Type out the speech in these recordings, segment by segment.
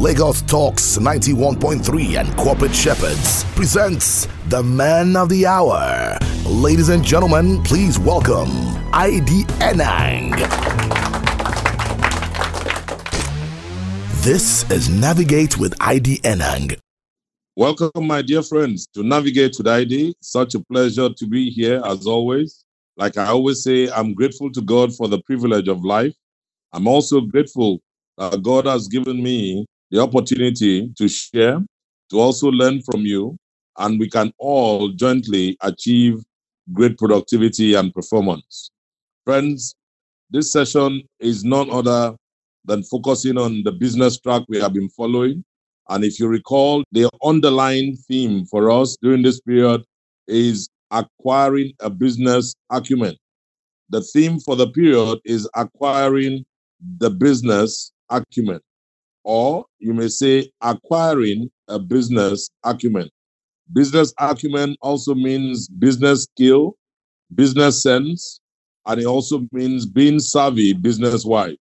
Lagos Talks 91.3 and Corporate Shepherds presents the Man of the Hour. Ladies and gentlemen, please welcome ID Enang. This is Navigate with ID Enang. Welcome, my dear friends, to Navigate with ID. Such a pleasure to be here as always. Like I always say, I'm grateful to God for the privilege of life. I'm also grateful that God has given me the opportunity to share, to also learn from you, and we can all jointly achieve great productivity and performance. Friends, this session is none other than focusing on the business track we have been following. And if you recall, the underlying theme for us during this period is acquiring a business acumen. The theme for the period is acquiring the business acumen, or you may say acquiring a business acumen. Business acumen also means business skill, business sense, and it also means being savvy business-wise.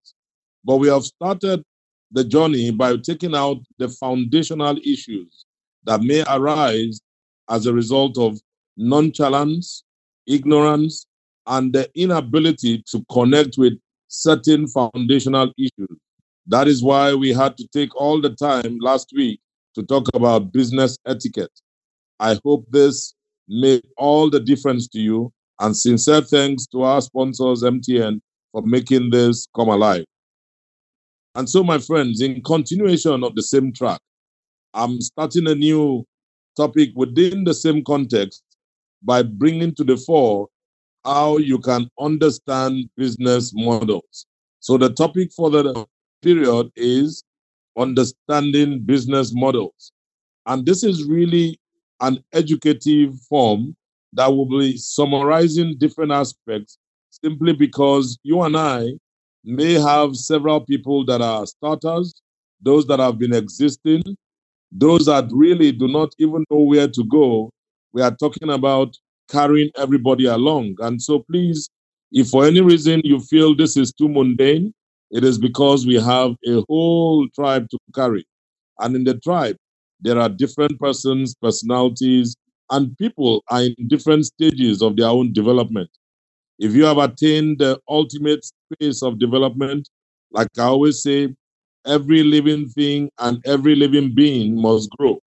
But we have started the journey by taking out the foundational issues that may arise as a result of nonchalance, ignorance, and the inability to connect with certain foundational issues. That is why we had to take all the time last week to talk about business etiquette. I hope this made all the difference to you, and sincere thanks to our sponsors, MTN, for making this come alive. And so, my friends, in continuation of the same track, I'm starting a new topic within the same context by bringing to the fore how you can understand business models. So the topic for the period is understanding business models. And this is really an educative form that will be summarizing different aspects, simply because you and I may have several people that are starters, those that have been existing, those that really do not even know where to go. We are talking about carrying everybody along. And so please, if for any reason you feel this is too mundane, it is because we have a whole tribe to carry. And in the tribe, there are different persons, personalities, and people are in different stages of their own development. If you have attained the ultimate space of development, like I always say, every living thing and every living being must grow.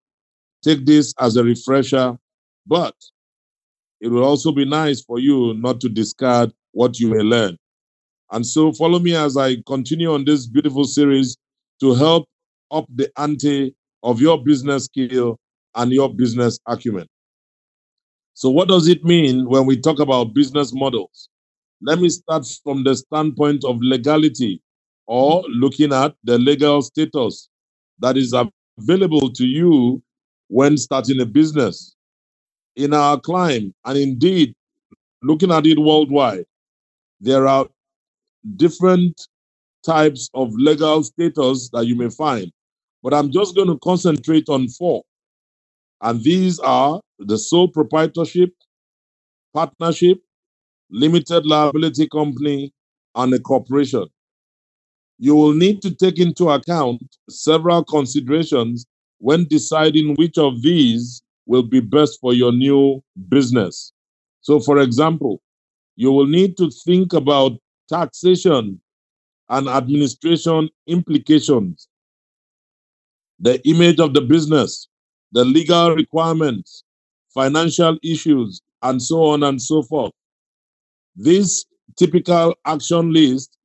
Take this as a refresher, but it will also be nice for you not to discard what you may learn. And so follow me as I continue on this beautiful series to help up the ante of your business skill and your business acumen. So what does it mean when we talk about business models? Let me start from the standpoint of legality, or looking at the legal status that is available to you when starting a business. In our climb, and indeed, looking at it worldwide, there are different types of legal status that you may find. But I'm just going to concentrate on four. And these are the sole proprietorship, partnership, limited liability company, and a corporation. You will need to take into account several considerations when deciding which of these will be best for your new business. So, for example, you will need to think about taxation and administration implications, the image of the business, the legal requirements, financial issues, and so on and so forth. This typical action list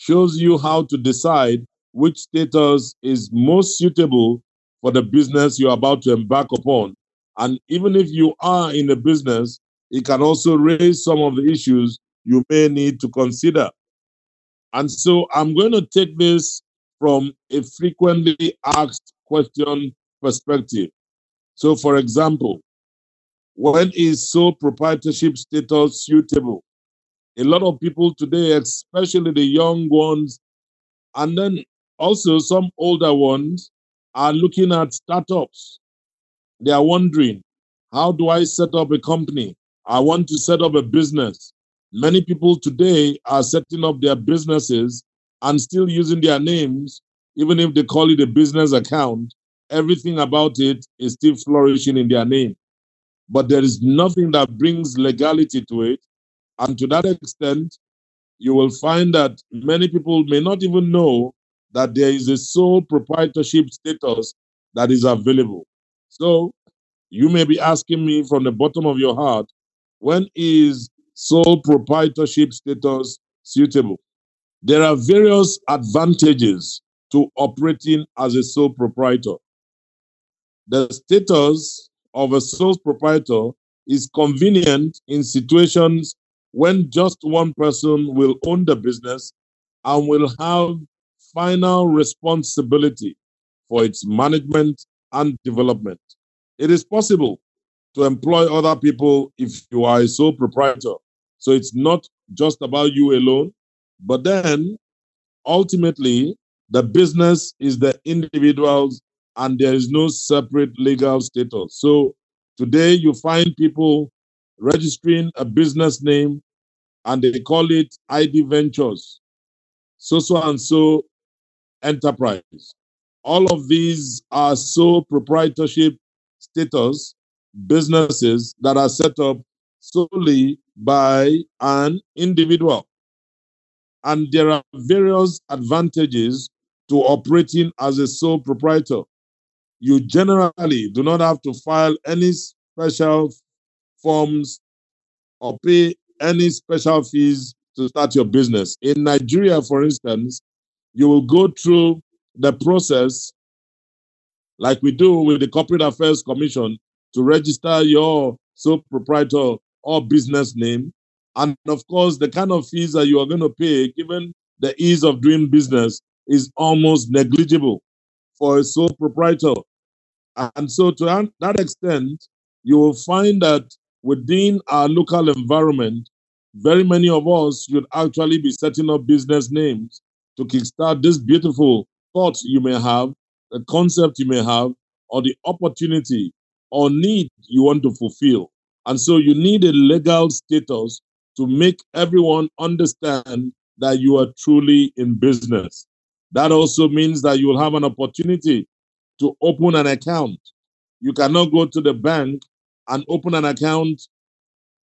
shows you how to decide which status is most suitable for the business you're about to embark upon. And even if you are in a business, it can also raise some of the issues you may need to consider. And so I'm going to take this from a frequently asked question perspective. So, for example, when is sole proprietorship status suitable? A lot of people today, especially the young ones, and then also some older ones, are looking at startups. They are wondering, how do I set up a company? I want to set up a business. Many people today are setting up their businesses and still using their names even if they call it a business account, everything about it is still flourishing in their name. But there is nothing that brings legality to it. And to that extent, you will find that many people may not even know that there is a sole proprietorship status that is available. So you may be asking me from the bottom of your heart, when is sole proprietorship status suitable? There are various advantages to operating as a sole proprietor. The status of a sole proprietor is convenient in situations when just one person will own the business and will have final responsibility for its management and development. It is possible to employ other people if you are a sole proprietor. So it's not just about you alone, but then ultimately the business is the individual's and there is no separate legal status. So today you find people registering a business name and they call it ID Ventures, so-and-so enterprise. All of these are sole proprietorship status businesses that are set up solely by an individual. And there are various advantages to operating as a sole proprietor. You generally do not have to file any special forms or pay any special fees to start your business. In Nigeria, for instance, you will go through the process like we do with the Corporate Affairs Commission to register your sole proprietor or business name. And of course, the kind of fees that you are going to pay, given the ease of doing business, is almost negligible for a sole proprietor. And so to that extent, you will find that within our local environment, very many of us should actually be setting up business names to kickstart this beautiful thought you may have, the concept you may have, or the opportunity or need you want to fulfill. And so you need a legal status to make everyone understand that you are truly in business. That also means that you will have an opportunity to open an account. You cannot go to the bank and open an account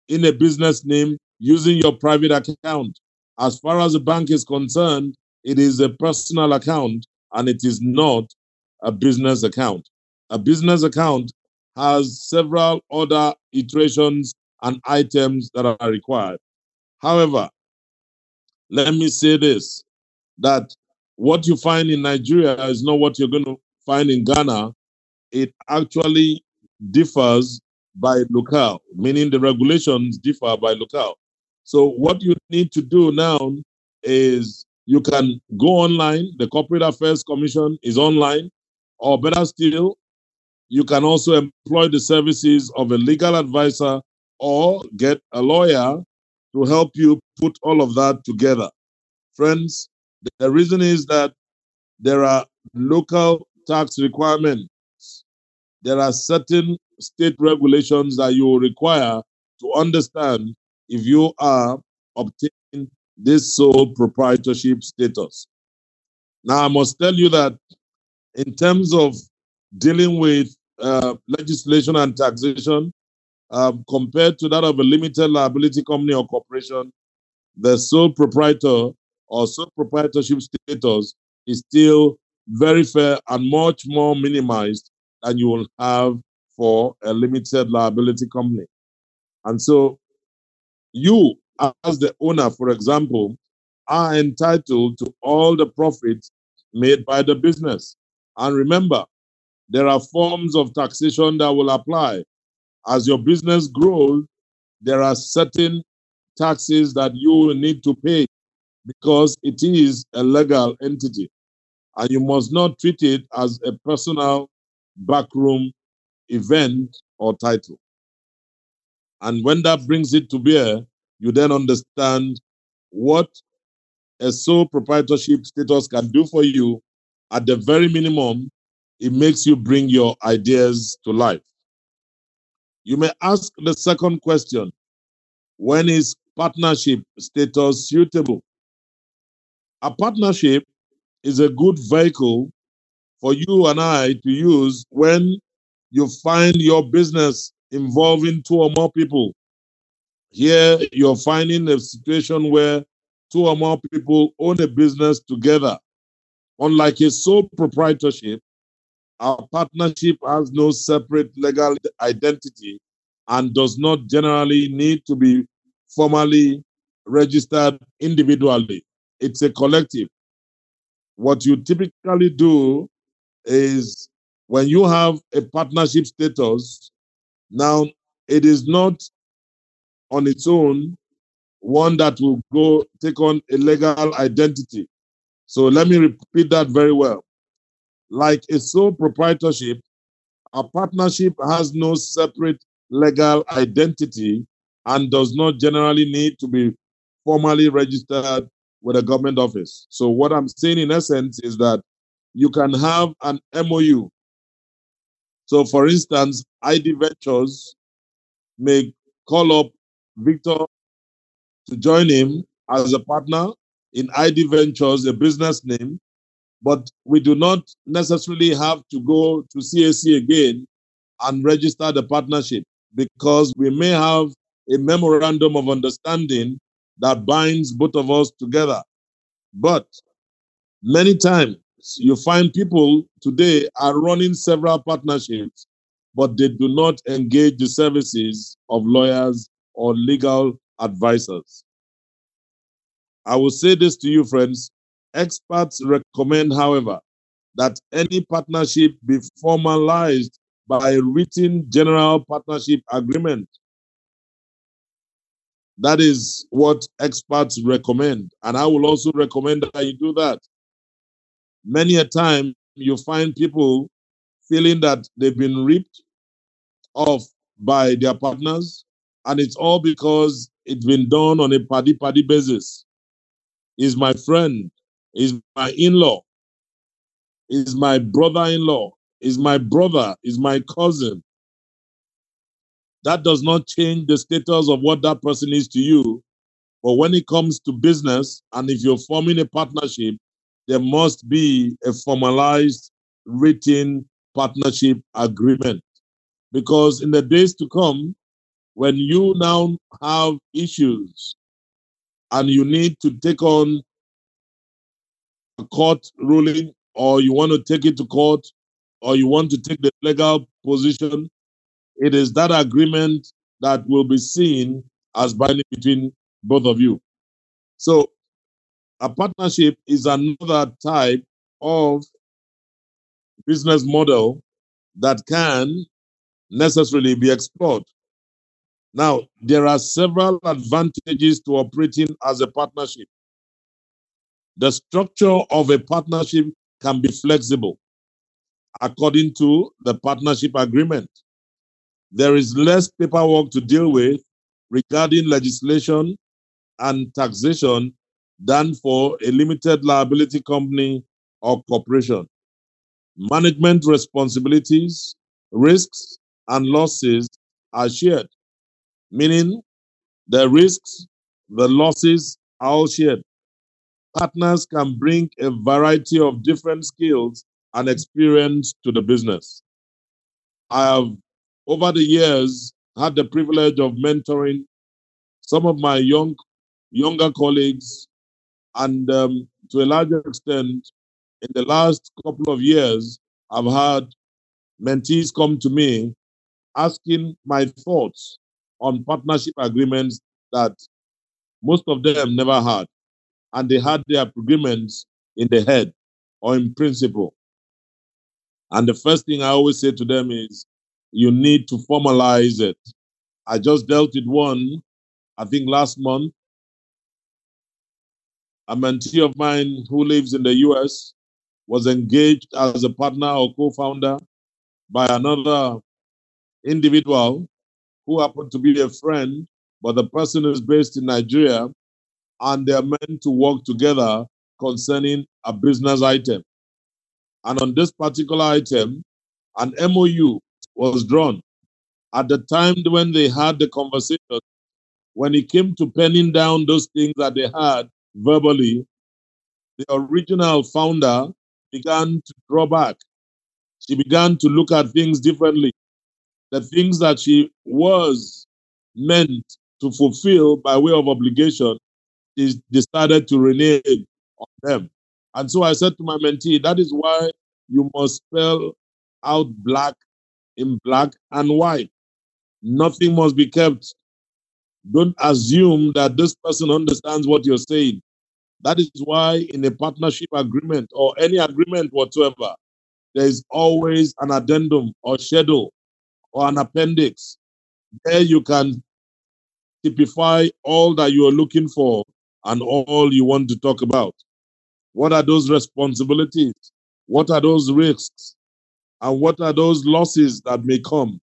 in a business name using your private account. As far as the bank is concerned, it is a personal account and it is not a business account. A business account has several other iterations and items that are required. However, let me say this, that what you find in Nigeria is not what you're going to find in Ghana. It actually differs by locale, meaning the regulations differ by locale. So what you need to do now is you can go online. The Corporate Affairs Commission is online, or better still, you can also employ the services of a legal advisor or get a lawyer to help you put all of that together. Friends, the reason is that there are local tax requirements. There are certain state regulations that you require to understand if you are obtaining this sole proprietorship status. Now, I must tell you that in terms of dealing with legislation and taxation, compared to that of a limited liability company or corporation, the sole proprietor or sole proprietorship status is still very fair and much more minimized than you will have for a limited liability company. And so you, as the owner, for example, are entitled to all the profits made by the business. And remember, there are forms of taxation that will apply. As your business grows, there are certain taxes that you will need to pay, because it is a legal entity, and you must not treat it as a personal backroom event or title. And when that brings it to bear, you then understand what a sole proprietorship status can do for you. At the very minimum, it makes you bring your ideas to life. You may ask the second question, when is partnership status suitable? A partnership is a good vehicle for you and I to use when you find your business involving two or more people. Here, you're finding a situation where two or more people own a business together. Unlike a sole proprietorship, our partnership has no separate legal identity and does not generally need to be formally registered individually. It's a collective. What you typically do is when you have a partnership status, now it is not on its own one that will go take on a legal identity. So let me repeat that very well. Like a sole proprietorship, a partnership has no separate legal identity and does not generally need to be formally registered with a government office. So what I'm saying in essence is that you can have an MOU. So for instance, ID Ventures may call up Victor to join him as a partner in ID Ventures, a business name, but we do not necessarily have to go to CAC again and register the partnership, because we may have a memorandum of understanding that binds both of us together. But many times you find people today are running several partnerships, but they do not engage the services of lawyers or legal advisors. I will say this to you, friends. Experts recommend, however, that any partnership be formalized by a written general partnership agreement. That is what experts recommend. And I will also recommend that you do that. Many a time you find people feeling that they've been ripped off by their partners, and it's all because it's been done on a paddy-paddy basis. He's my friend, he's my in-law, he's my brother-in-law, he's my brother, he's my cousin. That does not change the status of what that person is to you. But when it comes to business, and if you're forming a partnership, there must be a formalized written partnership agreement. Because in the days to come, when you now have issues and you need to take on a court ruling, or you want to take it to court, or you want to take the legal position, it is that agreement that will be seen as binding between both of you. So a partnership is another type of business model that can necessarily be explored. Now, there are several advantages to operating as a partnership. The structure of a partnership can be flexible according to the partnership agreement. There is less paperwork to deal with regarding legislation and taxation than for a limited liability company or corporation. Management responsibilities, risks, and losses are shared, meaning the risks, the losses are all shared. Partners can bring a variety of different skills and experience to the business. I have, over the years, had the privilege of mentoring some of my younger colleagues, and to a larger extent, in the last couple of years, I've had mentees come to me asking my thoughts on partnership agreements that most of them never had, and they had their agreements in the head or in principle. And the first thing I always say to them is, you need to formalize it. I just dealt with one, I think last month, a mentee of mine who lives in the US was engaged as a partner or co-founder by another individual who happened to be a friend, but the person is based in Nigeria, and they're meant to work together concerning a business item. And on this particular item, an MOU was drawn. At the time when they had the conversation, when it came to penning down those things that they had verbally, the original founder, began to draw back. She began to look at things differently. The things that she was meant to fulfill by way of obligation, she decided to renege on them. And so I said to my mentee, that is why you must spell out black in black and white. Nothing must be kept. Don't assume that this person understands what you're saying. That is why in a partnership agreement or any agreement whatsoever, there is always an addendum or schedule or an appendix. There you can typify all that you are looking for and all you want to talk about. What are those responsibilities? What are those risks? And what are those losses that may come?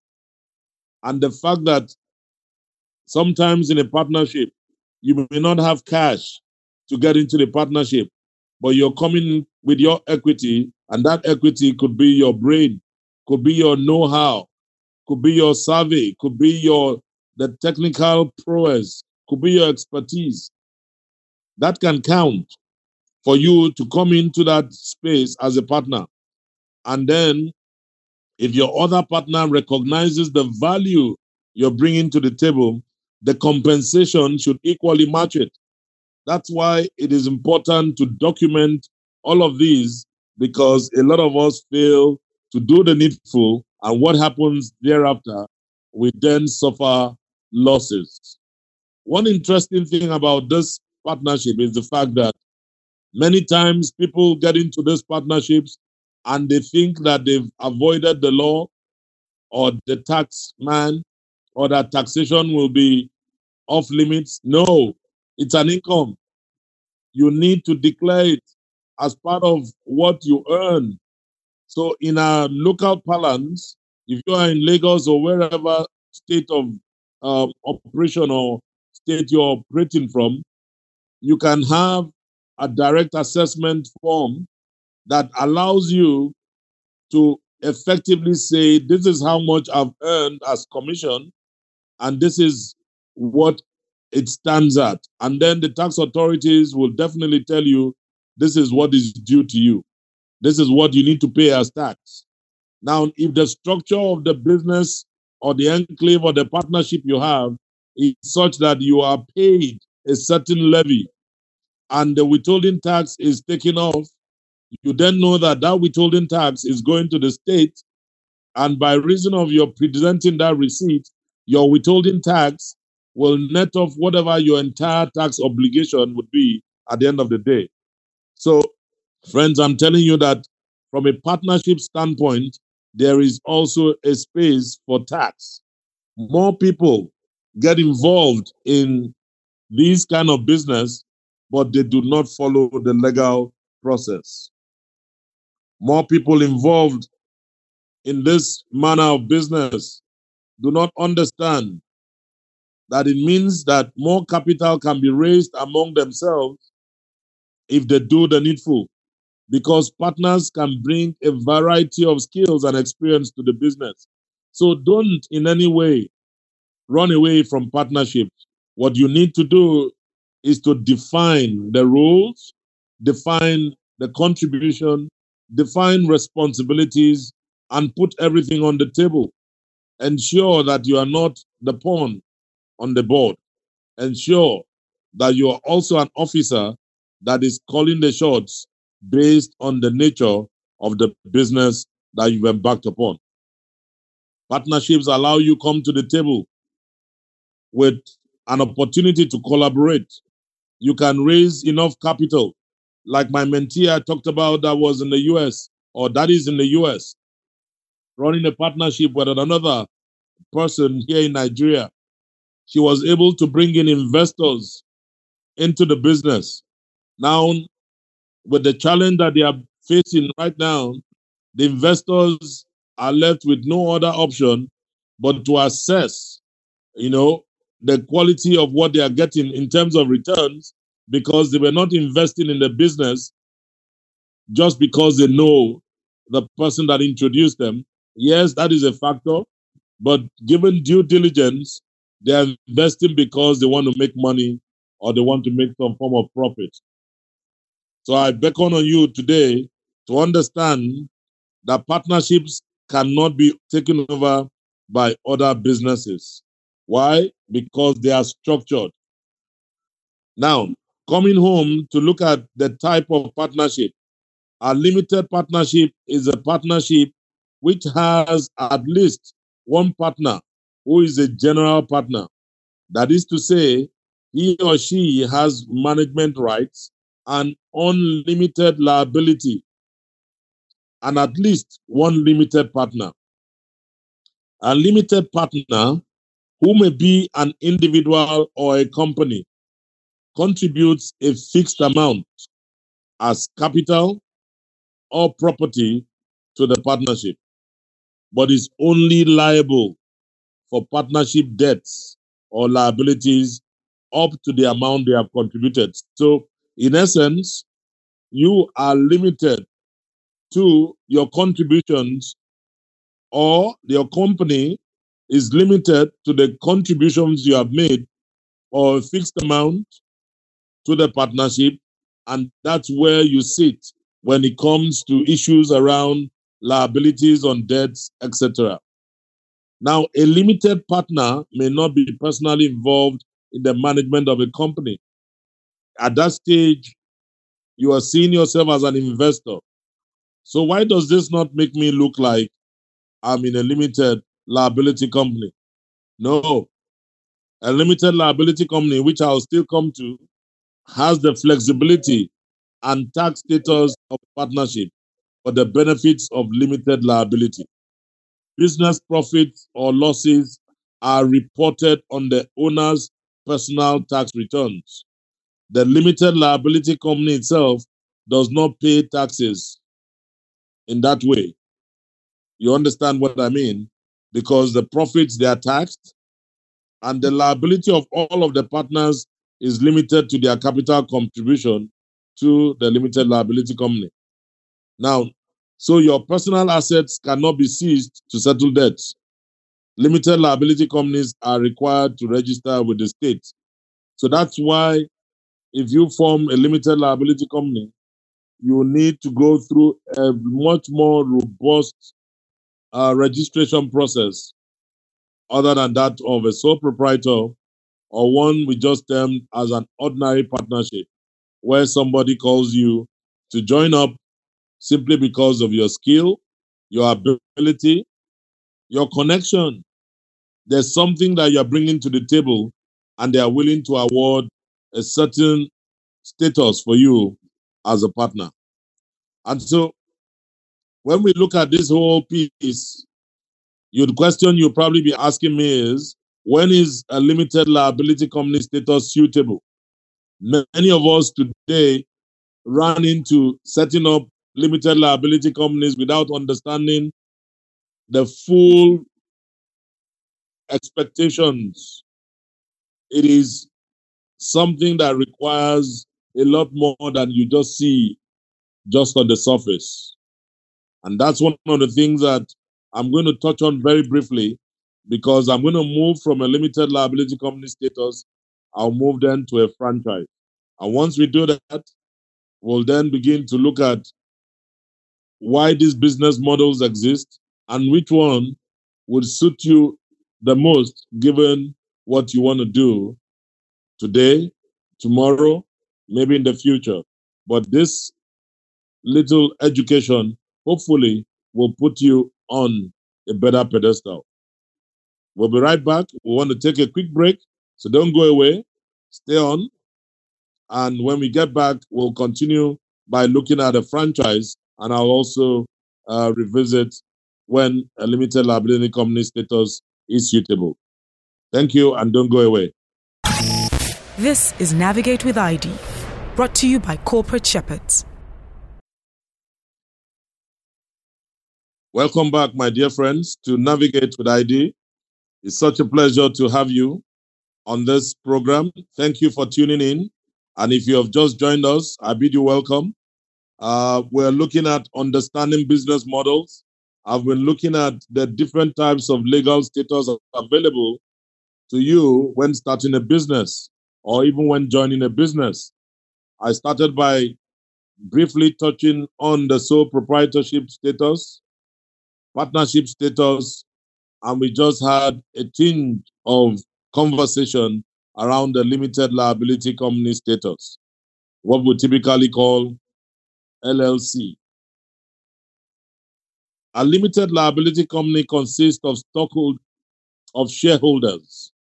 And the fact that sometimes in a partnership, you may not have cash to get into the partnership, but you're coming with your equity, and that equity could be your brain, could be your know-how, could be your survey, could be the technical prowess, could be your expertise. That can count for you to come into that space as a partner. And then if your other partner recognizes the value you're bringing to the table, the compensation should equally match it. That's why it is important to document all of these, because a lot of us fail to do the needful, and what happens thereafter, we then suffer losses. One interesting thing about this partnership is the fact that many times people get into these partnerships and they think that they've avoided the law or the tax man, or that taxation will be off limits. No, it's an income. You need to declare it as part of what you earn. So in our local parlance, if you are in Lagos or wherever state of operation or state you're operating from, you can have a direct assessment form that allows you to effectively say, this is how much I've earned as commission, and this is what it stands at. And then the tax authorities will definitely tell you, this is what is due to you. This is what you need to pay as tax. Now, if the structure of the business or the enclave or the partnership you have is such that you are paid a certain levy and the withholding tax is taken off, you then know that that withholding tax is going to the state, and by reason of your presenting that receipt, your withholding tax will net off whatever your entire tax obligation would be at the end of the day. So, friends, I'm telling you that from a partnership standpoint, there is also a space for tax. More people get involved in these kind of business, but they do not follow the legal process. More people involved in this manner of business do not understand that it means that more capital can be raised among themselves if they do the needful, because partners can bring a variety of skills and experience to the business. So don't in any way run away from partnerships. What you need to do is to define the rules, define the contribution, define responsibilities, and put everything on the table. Ensure that you are not the pawn on the board. Ensure that you are also an officer that is calling the shots based on the nature of the business that you've embarked upon. Partnerships allow you to come to the table with an opportunity to collaborate. You can raise enough capital. Like my mentee I talked about that was in the US, or that is in the US, running a partnership with another person here in Nigeria. She was able to bring in investors into the business. Now, with the challenge that they are facing right now, the investors are left with no other option but to assess, the quality of what they are getting in terms of returns, because they were not investing in the business just because they know the person that introduced them. Yes, that is a factor, but given due diligence, they are investing because they want to make money or they want to make some form of profit. So I beckon on you today to understand that partnerships cannot be taken over by other businesses. Why? Because they are structured. Now, coming home to look at the type of partnership. A limited partnership is a partnership which has at least one partner who is a general partner. That is to say, he or she has management rights and unlimited liability, and at least one limited partner. A limited partner, who may be an individual or a company, contributes a fixed amount as capital or property to the partnership, but is only liable for partnership debts or liabilities up to the amount they have contributed. So, in essence, you are limited to your contributions, or your company is limited to the contributions you have made or a fixed amount to the partnership, and that's where you sit when it comes to issues around liabilities on debts, etc. Now, a limited partner may not be personally involved in the management of a company. At that stage, you are seeing yourself as an investor. So why does this not make me look like I'm in a limited liability company? No. A limited liability company, which I'll still come to, has the flexibility and tax status of partnership for the benefits of limited liability. Business profits or losses are reported on the owner's personal tax returns. The limited liability company itself does not pay taxes in that way. You understand what I mean? Because the profits, they are taxed, and the liability of all of the partners is limited to their capital contribution to the limited liability company. Now, so your personal assets cannot be seized to settle debts. Limited liability companies are required to register with the state. So that's why if you form a limited liability company, you need to go through a much more robust registration process other than that of a sole proprietor, or one we just termed as an ordinary partnership, where somebody calls you to join up simply because of your skill, your ability, your connection. There's something that you're bringing to the table, and they are willing to award a certain status for you as a partner. And so when we look at this whole piece, the question you'll probably be asking me is, when is a limited liability company status suitable? Many of us today run into setting up limited liability companies without understanding the full expectations. It is something that requires a lot more than you just see just on the surface. And that's one of the things that I'm going to touch on very briefly, because I'm going to move from a limited liability company status, I'll move then to a franchise. And once we do that, we'll then begin to look at why these business models exist and which one would suit you the most given what you want to do today, tomorrow, maybe in the future. But this little education hopefully will put you on a better pedestal. We'll be right back. We want to take a quick break, so don't go away. Stay on. And when we get back, we'll continue by looking at a franchise, and I'll also revisit when a limited liability company status is suitable. Thank you, and don't go away. This is Navigate with ID, brought to you by Corporate Shepherds. Welcome back, my dear friends, to Navigate with ID. It's such a pleasure to have you on this program. Thank you for tuning in. And if you have just joined us, I bid you welcome. We're looking at understanding business models. I've been looking at the different types of legal status available to you when starting a business, or even when joining a business. I started by briefly touching on the sole proprietorship status, partnership status, and we just had a tinge of conversation around the limited liability company status, what we typically call LLC. A limited liability company consists of shareholders,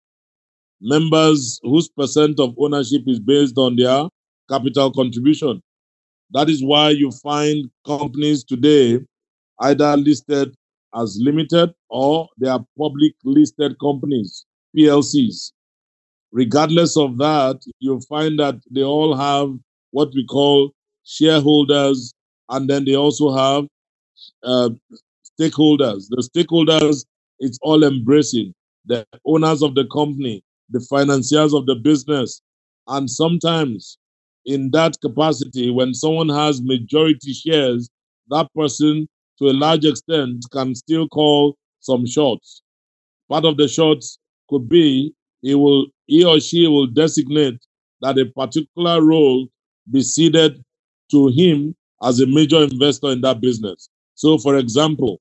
members whose percent of ownership is based on their capital contribution. That is why you find companies today either listed as limited or they are public listed companies, PLCs. Regardless of that, you'll find that they all have what we call shareholders, and then they also have stakeholders. The stakeholders, it's all embracing the owners of the company, the financiers of the business. And sometimes in that capacity, when someone has majority shares, that person to a large extent can still call some shots. Part of the shots could be he or she will designate that a particular role be ceded to him as a major investor in that business. So, for example,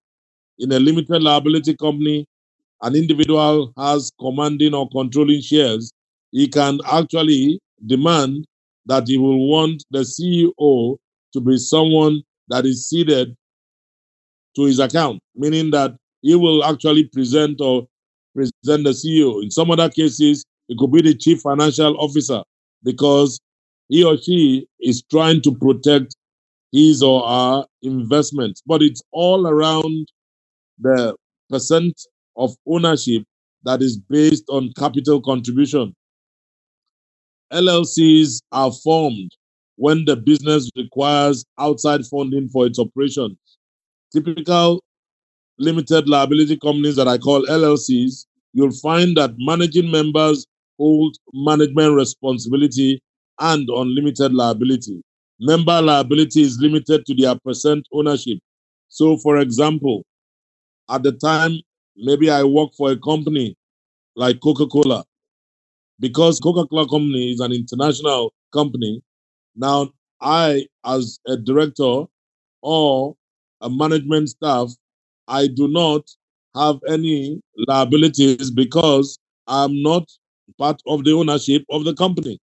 in a limited liability company, an individual has commanding or controlling shares. He can actually demand that he will want the CEO to be someone that is ceded to his account, meaning that he will actually present the CEO. In some other cases, it could be the chief financial officer, because he or she is trying to protect his or her investments. But it's all around the percent of ownership that is based on capital contribution. LLCs are formed when the business requires outside funding for its operations. Typical limited liability companies that I call LLCs, you'll find that managing members hold management responsibility and unlimited liability. Member liability is limited to their percent ownership. So, for example, at the time, maybe I work for a company like Coca-Cola. Because Coca-Cola Company is an international company, now I, as a director or a management staff, I do not have any liabilities because I'm not part of the ownership of the company.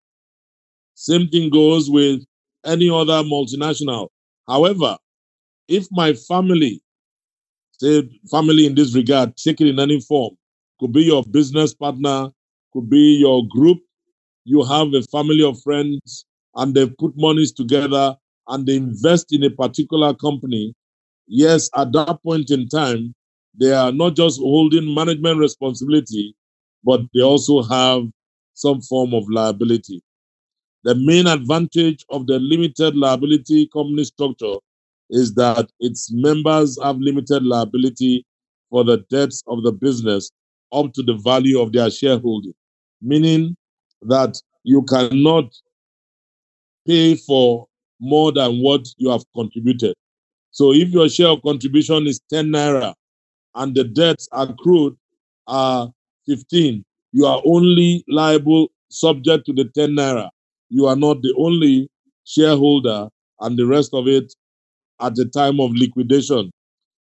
Same thing goes with any other multinational. However, if my family, say family in this regard, take it in any form, could be your business partner, could be your group, you have a family of friends, and they put monies together and they invest in a particular company, yes, at that point in time, they are not just holding management responsibility, but they also have some form of liability. The main advantage of the limited liability company structure is that its members have limited liability for the debts of the business up to the value of their shareholding, meaning that you cannot pay for more than what you have contributed. So if your share of contribution is 10 naira and the debts accrued are 15, you are only liable subject to the 10 naira. You are not the only shareholder and the rest of it at the time of liquidation.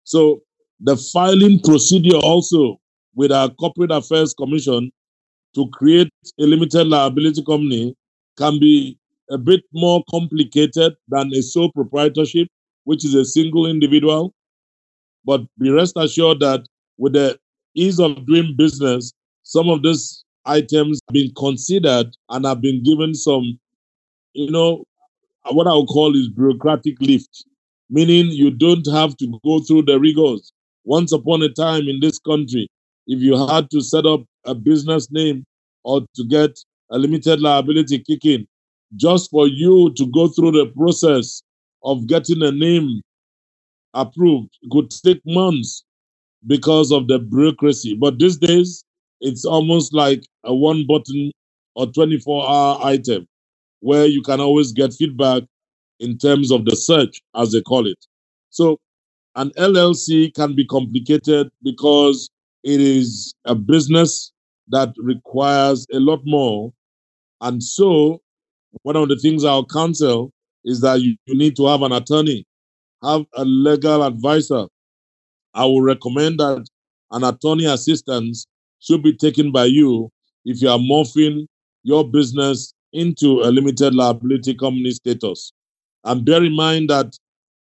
So the filing procedure also with our Corporate Affairs Commission to create a limited liability company can be a bit more complicated than a sole proprietorship, which is a single individual. But be rest assured that with the ease of doing business, some of these items have been considered and have been given some, what I would call is bureaucratic lift, meaning you don't have to go through the rigors. Once upon a time in this country, if you had to set up a business name or to get a limited liability kick-in, just for you to go through the process of getting a name approved, it could take months because of the bureaucracy. But these days, it's almost like a one-button or 24-hour item where you can always get feedback in terms of the search, as they call it. So an LLC can be complicated because it is a business that requires a lot more. And so one of the things our counsel is that you need to have an attorney, have a legal advisor. I would recommend that an attorney assistance should be taken by you if you are morphing your business into a limited liability company status. And bear in mind that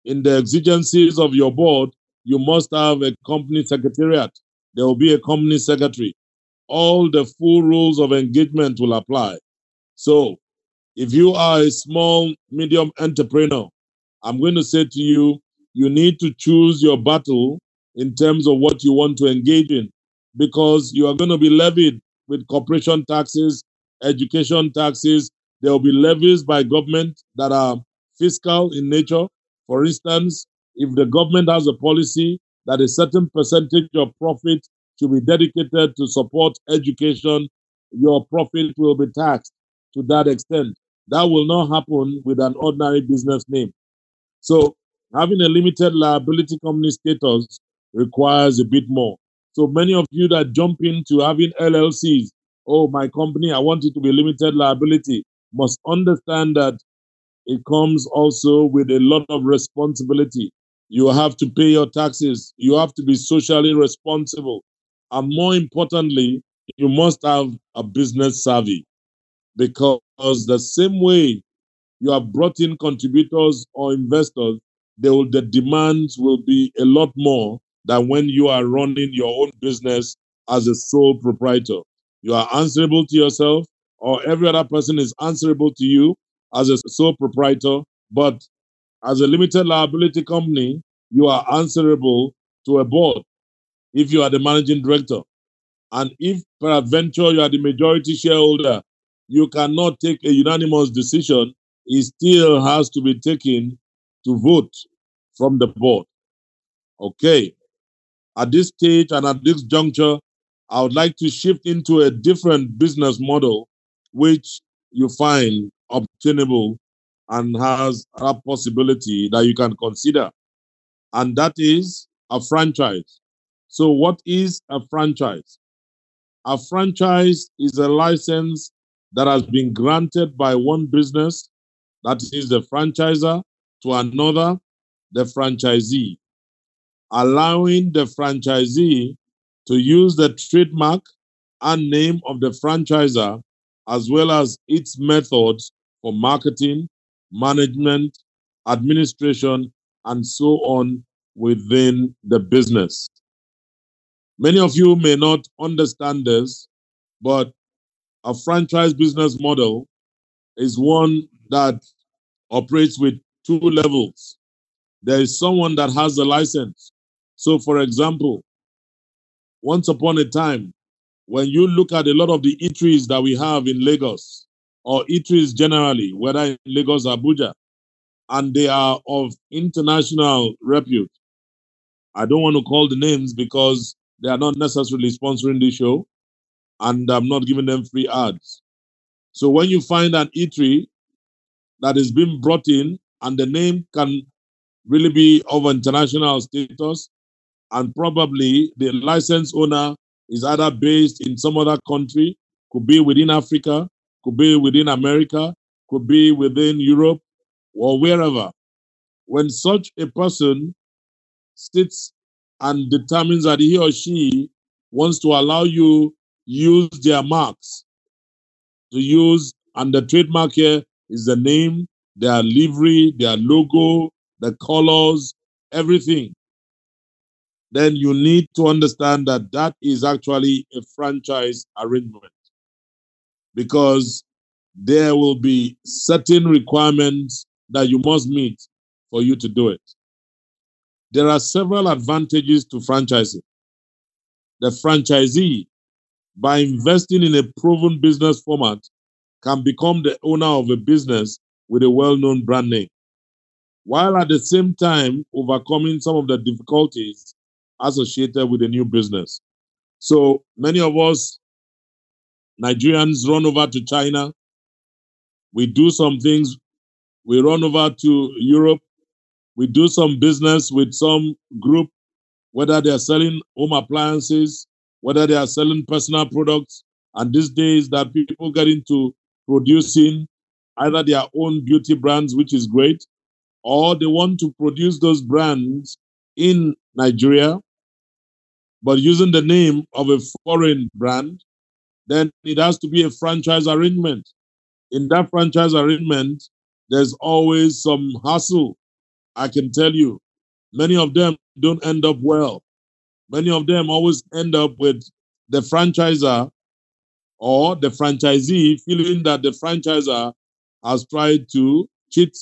in the exigencies of your board, you must have a company secretariat. There will be a company secretary. All the full rules of engagement will apply. So if you are a small, medium entrepreneur, I'm going to say to you, you need to choose your battle in terms of what you want to engage in, because you are going to be levied with corporation taxes, education taxes. There will be levies by government that are fiscal in nature. For instance, if the government has a policy that a certain percentage of profit should be dedicated to support education, your profit will be taxed to that extent. That will not happen with an ordinary business name. So having a limited liability company status requires a bit more. So many of you that jump into having LLCs, oh, my company, I want it to be limited liability, must understand that it comes also with a lot of responsibility. You have to pay your taxes. You have to be socially responsible. And more importantly, you must have a business savvy, because the same way you have brought in contributors or investors, the demands will be a lot more than when you are running your own business as a sole proprietor. You are answerable to yourself, or every other person is answerable to you as a sole proprietor. But as a limited liability company, you are answerable to a board if you are the managing director. And if peradventure you are the majority shareholder, you cannot take a unanimous decision. It still has to be taken to vote from the board. Okay. At this stage and at this juncture, I would like to shift into a different business model, which you find obtainable and has a possibility that you can consider. And that is a franchise. So what is a franchise? A franchise is a license that has been granted by one business, that is the franchisor, to another, the franchisee, allowing the franchisee to use the trademark and name of the franchisor, as well as its methods for marketing, management, administration, and so on within the business. Many of you may not understand this, but a franchise business model is one that operates with two levels. There is someone that has a license. So, for example, once upon a time, when you look at a lot of the eateries that we have in Lagos, or eateries generally, whether in Lagos or Abuja, and they are of international repute. I don't want to call the names because they are not necessarily sponsoring this show, and I'm not giving them free ads. So when you find an eatery that is being brought in, and the name can really be of international status, and probably the license owner is either based in some other country, could be within Africa, could be within America, could be within Europe, or wherever. When such a person sits and determines that he or she wants to allow you use their marks, to use, and the trademark here is the name, their livery, their logo, the colors, everything, then you need to understand that that is actually a franchise arrangement, because there will be certain requirements that you must meet for you to do it. There are several advantages to franchising. The franchisee, by investing in a proven business format, can become the owner of a business with a well-known brand name, while at the same time overcoming some of the difficulties associated with a new business. So many of us, Nigerians, run over to China. We do some things. We run over to Europe. We do some business with some group, whether they are selling home appliances, whether they are selling personal products. And these days that people get into producing either their own beauty brands, which is great, or they want to produce those brands in Nigeria, but using the name of a foreign brand, then it has to be a franchise arrangement. In that franchise arrangement, there's always some hassle, I can tell you. Many of them don't end up well. Many of them always end up with the franchisor or the franchisee feeling that the franchisor has tried to cheat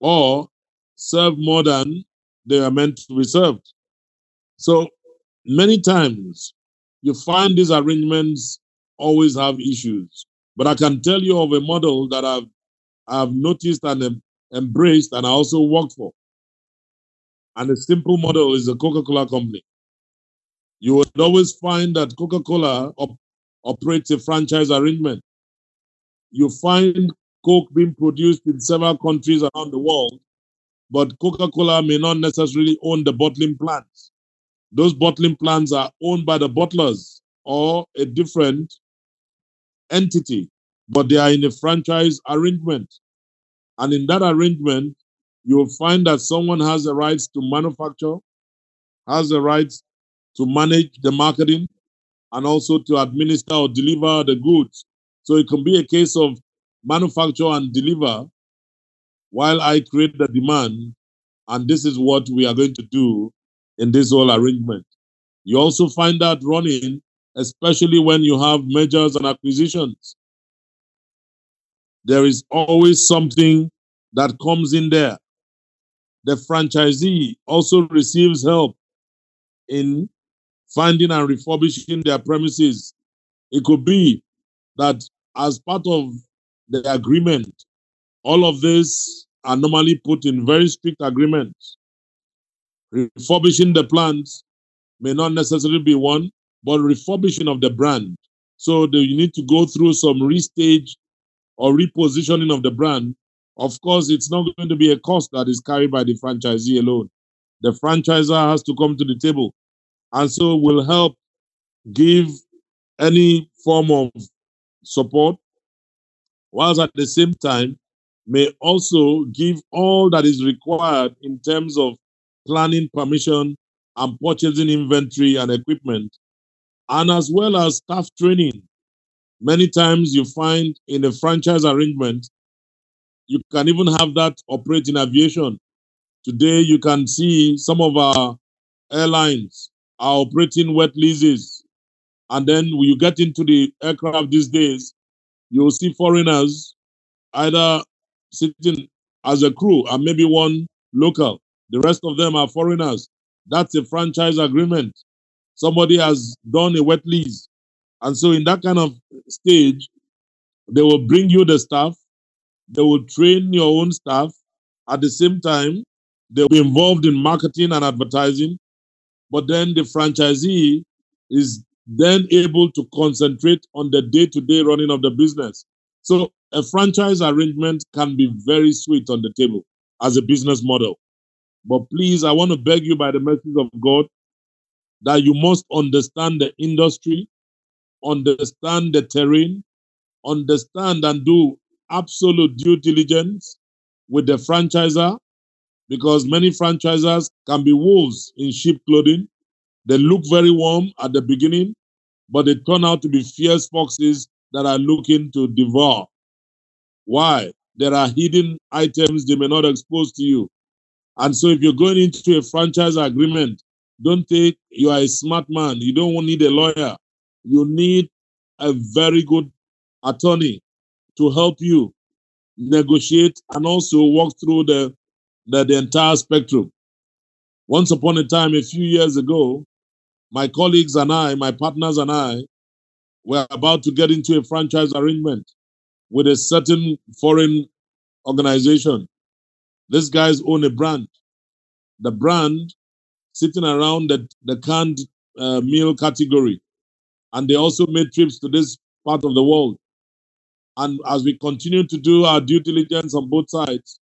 or serve more than they are meant to be served. So many times you find these arrangements always have issues. But I can tell you of a model that I've noticed and embraced and I also worked for. And a simple model is the Coca-Cola company. You would always find that Coca-Cola operates a franchise arrangement. You find Coke being produced in several countries around the world, but Coca-Cola may not necessarily own the bottling plants. Those bottling plants are owned by the bottlers or a different entity, but they are in a franchise arrangement. And in that arrangement, you will find that someone has the rights to manufacture, has the rights to manage the marketing, and also to administer or deliver the goods. So it can be a case of manufacture and deliver while I create the demand, and this is what we are going to do in this whole arrangement. You also find that running, especially when you have mergers and acquisitions. There is always something that comes in there. The franchisee also receives help in finding and refurbishing their premises. It could be that as part of the agreement, all of these are normally put in very strict agreements. Refurbishing the plants may not necessarily be one, but refurbishing of the brand. So you need to go through some restage or repositioning of the brand. Of course, it's not going to be a cost that is carried by the franchisee alone. The franchisor has to come to the table, and so will help give any form of support, whilst at the same time may also give all that is required in terms of planning permission and purchasing inventory and equipment, and as well as staff training. Many times you find in a franchise arrangement, you can even have that operate in aviation. Today, you can see some of our airlines are operating wet leases. And then when you get into the aircraft these days, you'll see foreigners either sitting as a crew and maybe one local. The rest of them are foreigners. That's a franchise agreement. Somebody has done a wet lease. And so in that kind of stage, they will bring you the staff. They will train your own staff. At the same time, they'll be involved in marketing and advertising. But then the franchisee is then able to concentrate on the day-to-day running of the business. So a franchise arrangement can be very sweet on the table as a business model. But please, I want to beg you by the mercies of God that you must understand the industry, understand the terrain, understand and do absolute due diligence with the franchisor, because many franchisors can be wolves in sheep clothing. They look very warm at the beginning, but they turn out to be fierce foxes that are looking to devour. Why? There are hidden items they may not expose to you. And so if you're going into a franchise agreement, don't think you are a smart man. You don't need a lawyer. You need a very good attorney to help you negotiate and also walk through the entire spectrum. Once upon a time, a few years ago, my colleagues and I, my partners and I, were about to get into a franchise arrangement with a certain foreign organization. These guys own a brand. The brand sitting around the canned meal category. And they also made trips to this part of the world. And as we continued to do our due diligence on both sides,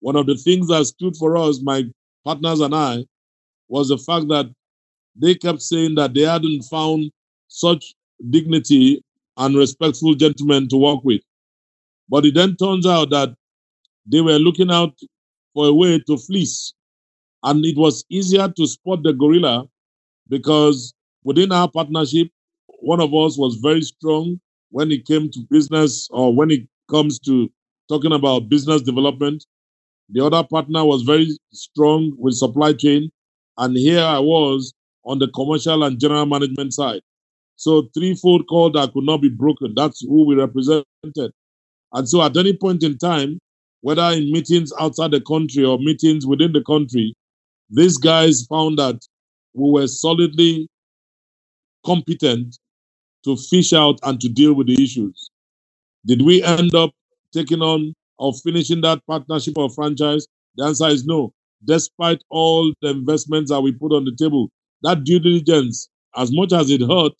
one of the things that stood for us, my partners and I, was the fact that they kept saying that they hadn't found such dignity and respectful gentlemen to work with. But it then turns out that they were looking out for a way to fleece. And it was easier to spot the gorilla because within our partnership, one of us was very strong when it came to business or when it comes to talking about business development. The other partner was very strong with supply chain. And here I was on the commercial and general management side. So threefold cord that could not be broken. That's who we represented. And so at any point in time, whether in meetings outside the country or meetings within the country, these guys found that we were solidly competent to fish out and to deal with the issues. Did we end up taking on or finishing that partnership or franchise? The answer is no. Despite all the investments that we put on the table, that due diligence, as much as it hurt, it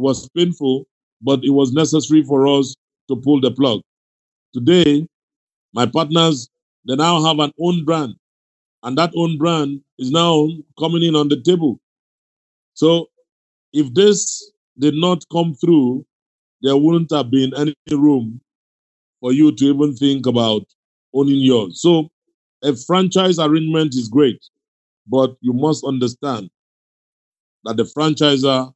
was painful, but it was necessary for us to pull the plug. Today, my partners, they now have an own brand, and that own brand is now coming in on the table. So if this did not come through, there wouldn't have been any room for you to even think about owning yours. So a franchise arrangement is great, but you must understand that the franchisor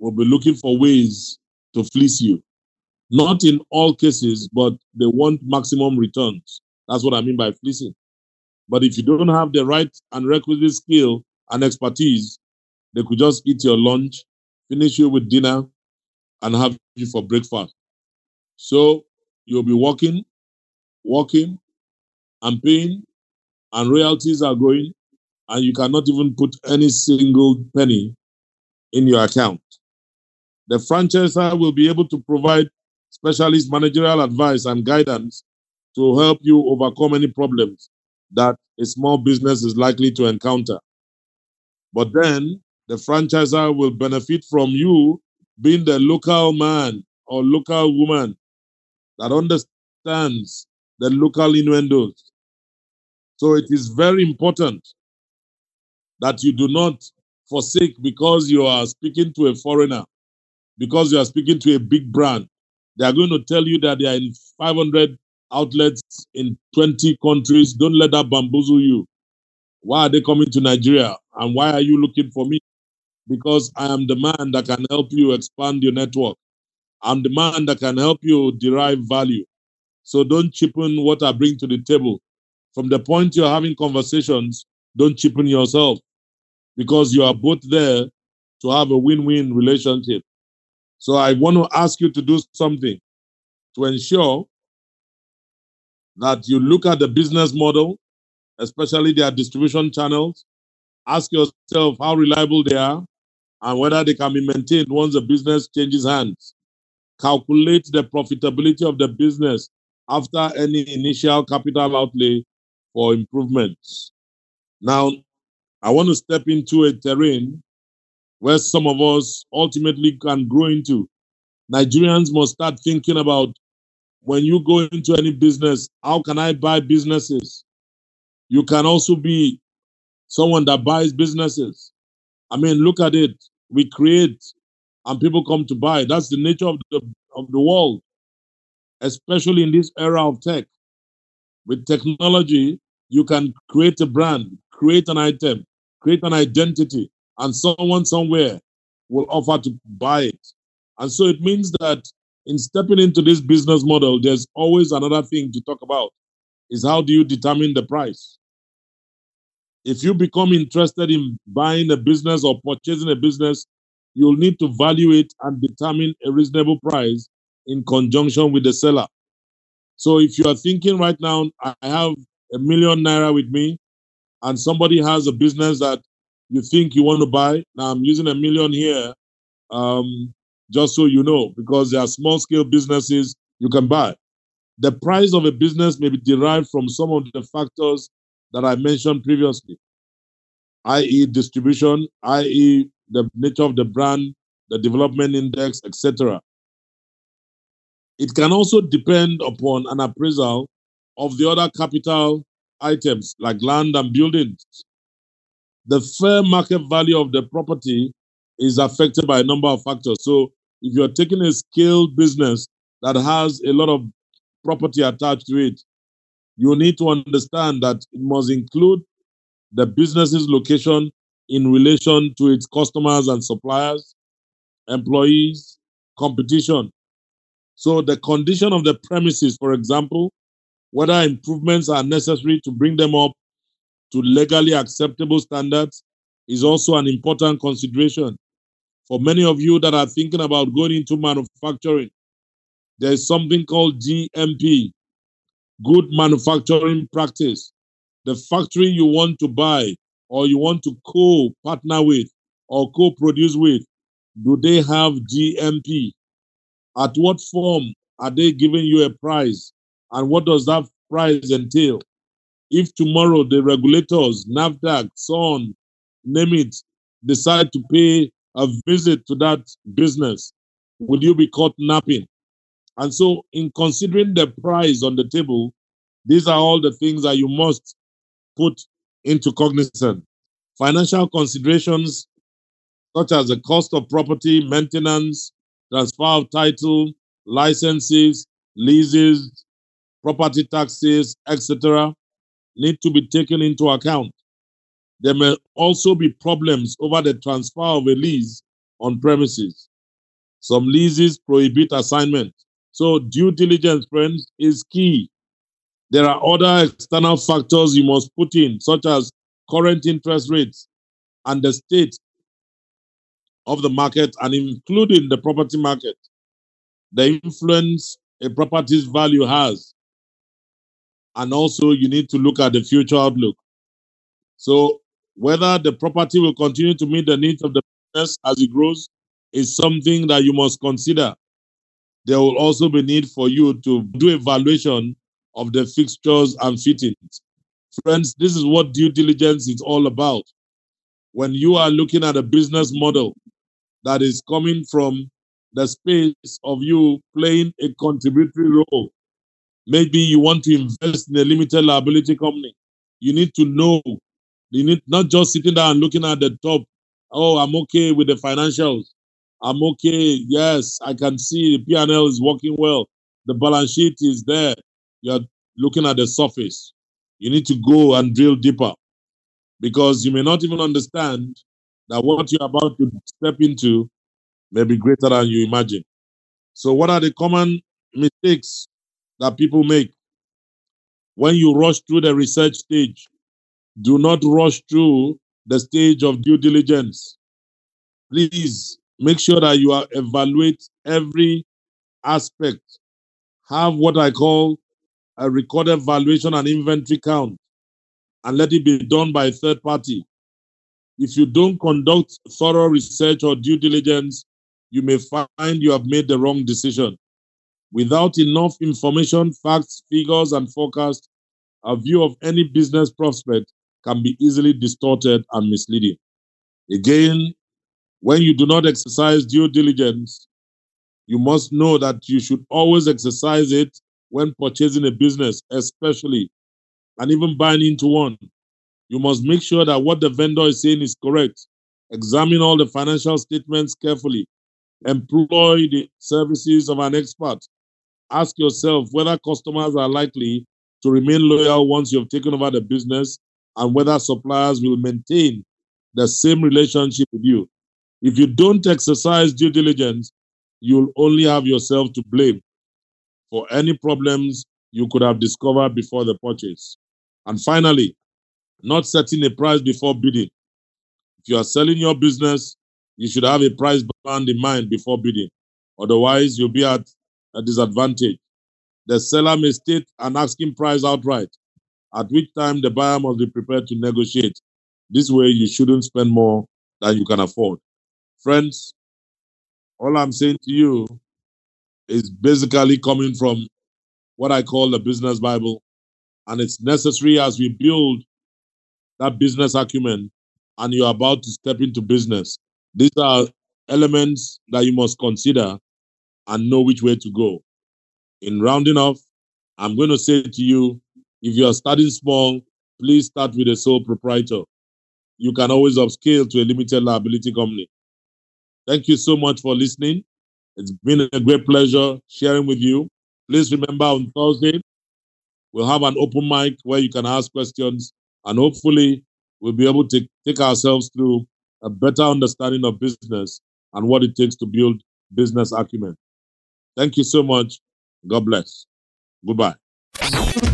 will be looking for ways to fleece you. Not in all cases, but they want maximum returns. That's what I mean by fleecing. But if you don't have the right and requisite skill and expertise, they could just eat your lunch, finish you with dinner, and have you for breakfast. So you'll be walking, and paying, and royalties are going, and you cannot even put any single penny in your account. The franchisor will be able to provide specialist managerial advice and guidance to help you overcome any problems that a small business is likely to encounter. But then the franchisor will benefit from you being the local man or local woman that understands the local innuendos. So it is very important that you do not forsake because you are speaking to a foreigner, because you are speaking to a big brand. They are going to tell you that they are in 500 outlets in 20 countries. Don't let that bamboozle you. Why are they coming to Nigeria? And why are you looking for me? Because I am the man that can help you expand your network. I'm the man that can help you derive value. So don't cheapen what I bring to the table. From the point you're having conversations, don't cheapen yourself because you are both there to have a win-win relationship. So I want to ask you to do something to ensure that you look at the business model, especially their distribution channels. Ask yourself how reliable they are and whether they can be maintained once the business changes hands. Calculate the profitability of the business after any initial capital outlay for improvements. Now, I want to step into a terrain where some of us ultimately can grow into. Nigerians must start thinking about when you go into any business, how can I buy businesses? You can also be someone that buys businesses. I mean, look at it. We create and people come to buy. That's the nature of the world, especially in this era of tech. With technology, you can create a brand, create an item, create an identity, and someone somewhere will offer to buy it. And so it means that in stepping into this business model, there's always another thing to talk about, is how do you determine the price? If you become interested in buying a business or purchasing a business, you'll need to value it and determine a reasonable price in conjunction with the seller. So if you are thinking right now, I have ₦1,000,000 with me, and somebody has a business that you think you want to buy. Now, I'm using ₦1,000,000 here, just so you know, because there are small-scale businesses you can buy. The price of a business may be derived from some of the factors that I mentioned previously, i.e. distribution, i.e. the nature of the brand, the development index, etc. It can also depend upon an appraisal of the other capital items like land and buildings. The fair market value of the property is affected by a number of factors. So if you're taking a scaled business that has a lot of property attached to it, you need to understand that it must include the business's location in relation to its customers and suppliers, employees, competition. So the condition of the premises, for example, whether improvements are necessary to bring them up to legally acceptable standards, is also an important consideration. For many of you that are thinking about going into manufacturing, there is something called GMP, Good Manufacturing Practice. The factory you want to buy or you want to co-partner with or co-produce with, do they have GMP? At what form are they giving you a price? And what does that price entail? If tomorrow the regulators, NAFDAC, SON, name it, decide to pay a visit to that business, will you be caught napping? And so in considering the price on the table, these are all the things that you must put into cognizance. Financial considerations such as the cost of property, maintenance, transfer of title, licenses, leases, property taxes, etc., need to be taken into account. There may also be problems over the transfer of a lease on premises. Some leases prohibit assignment. So due diligence, friends, is key. There are other external factors you must put in, such as current interest rates and the state of the market, and including the property market, the influence a property's value has. And also you need to look at the future outlook. So whether the property will continue to meet the needs of the business as it grows is something that you must consider. There will also be need for you to do evaluation of the fixtures and fittings. Friends, this is what due diligence is all about. When you are looking at a business model that is coming from the space of you playing a contributory role, maybe you want to invest in a limited liability company, you need to know. You need not just sitting there and looking at the top. Oh, I'm okay with the financials. I'm okay. Yes, I can see the P&L is working well. The balance sheet is there. You're looking at the surface. You need to go and drill deeper, because you may not even understand that what you're about to step into may be greater than you imagine. So what are the common mistakes that people make? When you rush through the research stage, do not rush through the stage of due diligence. Please make sure that you evaluate every aspect. Have what I call a recorded valuation and inventory count, and let it be done by a third party. If you don't conduct thorough research or due diligence, you may find you have made the wrong decision. Without enough information, facts, figures, and forecasts, a view of any business prospect can be easily distorted and misleading. Again, when you do not exercise due diligence, you must know that you should always exercise it when purchasing a business, especially, and even buying into one. You must make sure that what the vendor is saying is correct. Examine all the financial statements carefully. Employ the services of an expert. Ask yourself whether customers are likely to remain loyal once you have taken over the business, and whether suppliers will maintain the same relationship with you. If you don't exercise due diligence, you'll only have yourself to blame for any problems you could have discovered before the purchase. And finally, not setting a price before bidding. If you are selling your business, you should have a price band in mind before bidding. Otherwise, you'll be at a disadvantage. The seller may state an asking price outright, at which time the buyer must be prepared to negotiate. This way, you shouldn't spend more than you can afford. Friends, all I'm saying to you is basically coming from what I call the business Bible, and it's necessary as we build that business acumen and you're about to step into business. These are elements that you must consider and know which way to go. In rounding off, I'm going to say to you, if you are starting small, please start with a sole proprietor. You can always upscale to a limited liability company. Thank you so much for listening. It's been a great pleasure sharing with you. Please remember on Thursday, we'll have an open mic where you can ask questions, and hopefully we'll be able to take ourselves through a better understanding of business and what it takes to build business acumen. Thank you so much. God bless. Goodbye.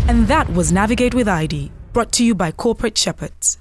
And that was Navigate with ID, brought to you by Corporate Shepherds.